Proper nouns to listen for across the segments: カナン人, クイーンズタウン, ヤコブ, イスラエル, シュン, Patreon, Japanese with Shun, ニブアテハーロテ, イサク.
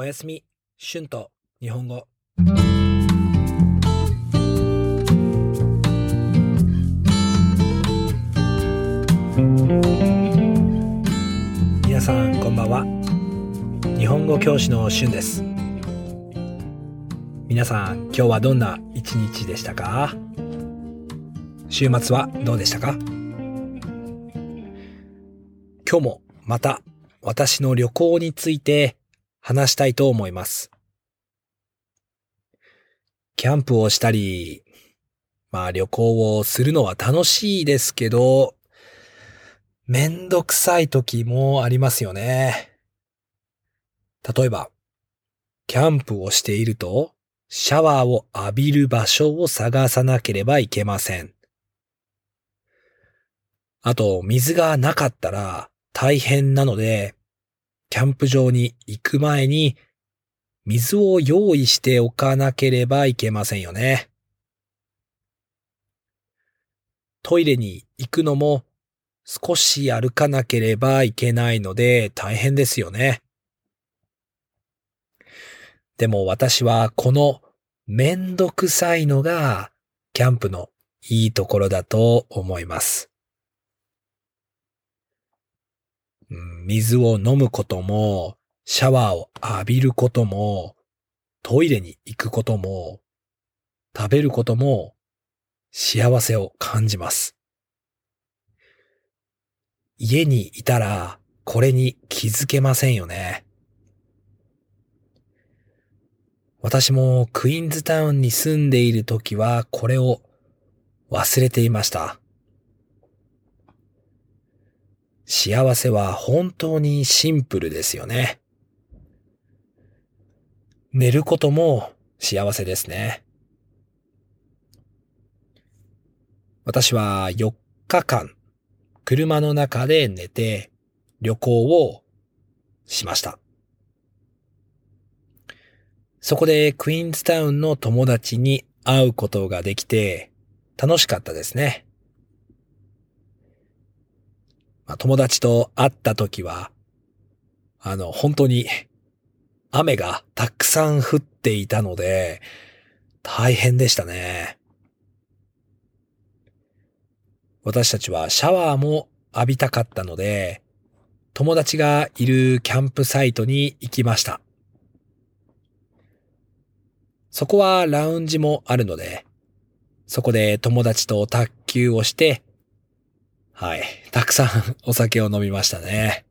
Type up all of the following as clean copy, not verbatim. おやすみ、シュンと日本語。皆さんこんばんは。日本語教師のシュンです。皆さん今日はどんな一日でしたか？週末はどうでしたか？今日もまた私の旅行について話したいと思います。キャンプをしたり、旅行をするのは楽しいですけど、めんどくさい時もありますよね。例えば、キャンプをしていると、シャワーを浴びる場所を探さなければいけません。あと、水がなかったら大変なので、キャンプ場に行く前に水を用意しておかなければいけませんよね。トイレに行くのも少し歩かなければいけないので大変ですよね。でも私はこのめんどくさいのがキャンプのいいところだと思います。水を飲むことも、シャワーを浴びることも、トイレに行くことも、食べることも、幸せを感じます。家にいたら、これに気づけませんよね。私もクイーンズタウンに住んでいるときは、これを忘れていました。幸せは本当にシンプルですよね。寝ることも幸せですね。私は4日間、車の中で寝て旅行をしました。そこでクイーンズタウンの友達に会うことができて楽しかったですね。友達と会った時は、本当に雨がたくさん降っていたので、大変でしたね。私たちはシャワーも浴びたかったので、友達がいるキャンプサイトに行きました。そこはラウンジもあるので、そこで友達と卓球をして、はい。たくさんお酒を飲みましたね。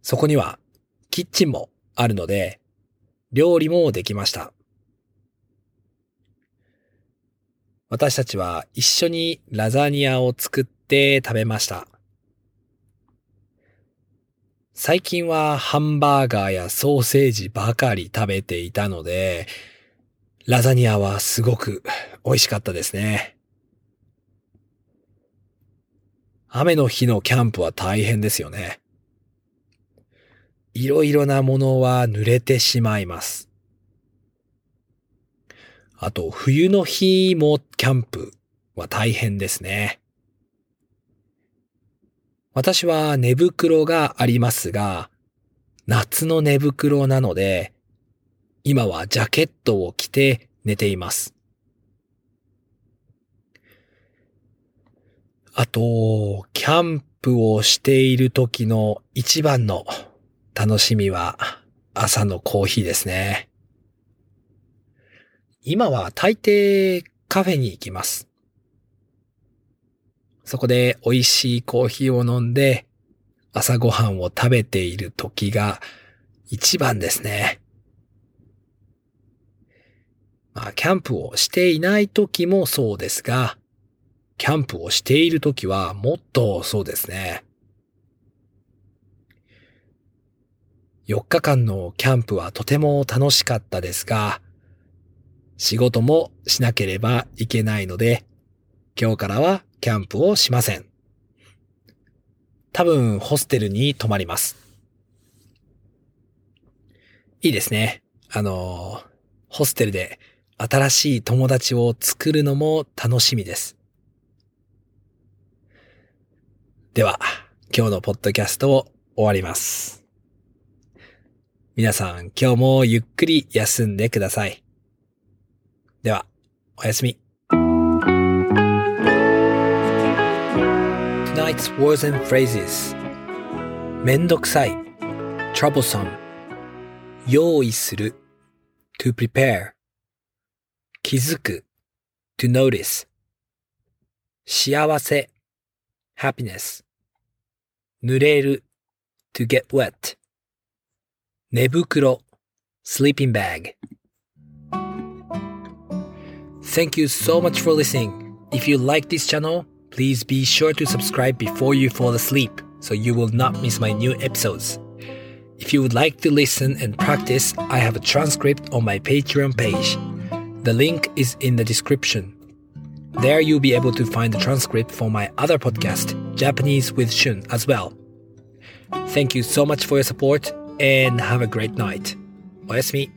そこにはキッチンもあるので、料理もできました。私たちは一緒にラザニアを作って食べました。最近はハンバーガーやソーセージばかり食べていたので、ラザニアはすごく美味しかったですね。雨の日のキャンプは大変ですよね。いろいろなものは濡れてしまいます。あと冬の日もキャンプは大変ですね。私は寝袋がありますが、夏の寝袋なので、今はジャケットを着て寝ています。あと、キャンプをしている時の一番の楽しみは朝のコーヒーですね。今は大抵カフェに行きます。そこで美味しいコーヒーを飲んで朝ごはんを食べている時が一番ですね。キャンプをしていない時もそうですが、キャンプをしているときはもっとそうですね。4日間のキャンプはとても楽しかったですが、仕事もしなければいけないので、今日からはキャンプをしません。多分ホステルに泊まります。いいですね。ホステルで新しい友達を作るのも楽しみです。では、今日のポッドキャストを終わります。皆さん今日もゆっくり休んでください。では、おやすみ。Tonight's words and phrases. めんどくさい troublesome. 用意する to prepare. 気づく to notice. 幸せ happiness. 濡れる to get wet. 寝袋 sleeping bag. Thank you so much for listening. If you like this channel,Please be sure to subscribe before you fall asleep so you will not miss my new episodes. If you would like to listen and practice, I have a transcript on my Patreon page. The link is in the description. There you'll be able to find the transcript for my other podcast, Japanese with Shun, as well. Thank you so much for your support and have a great night. おやすみ。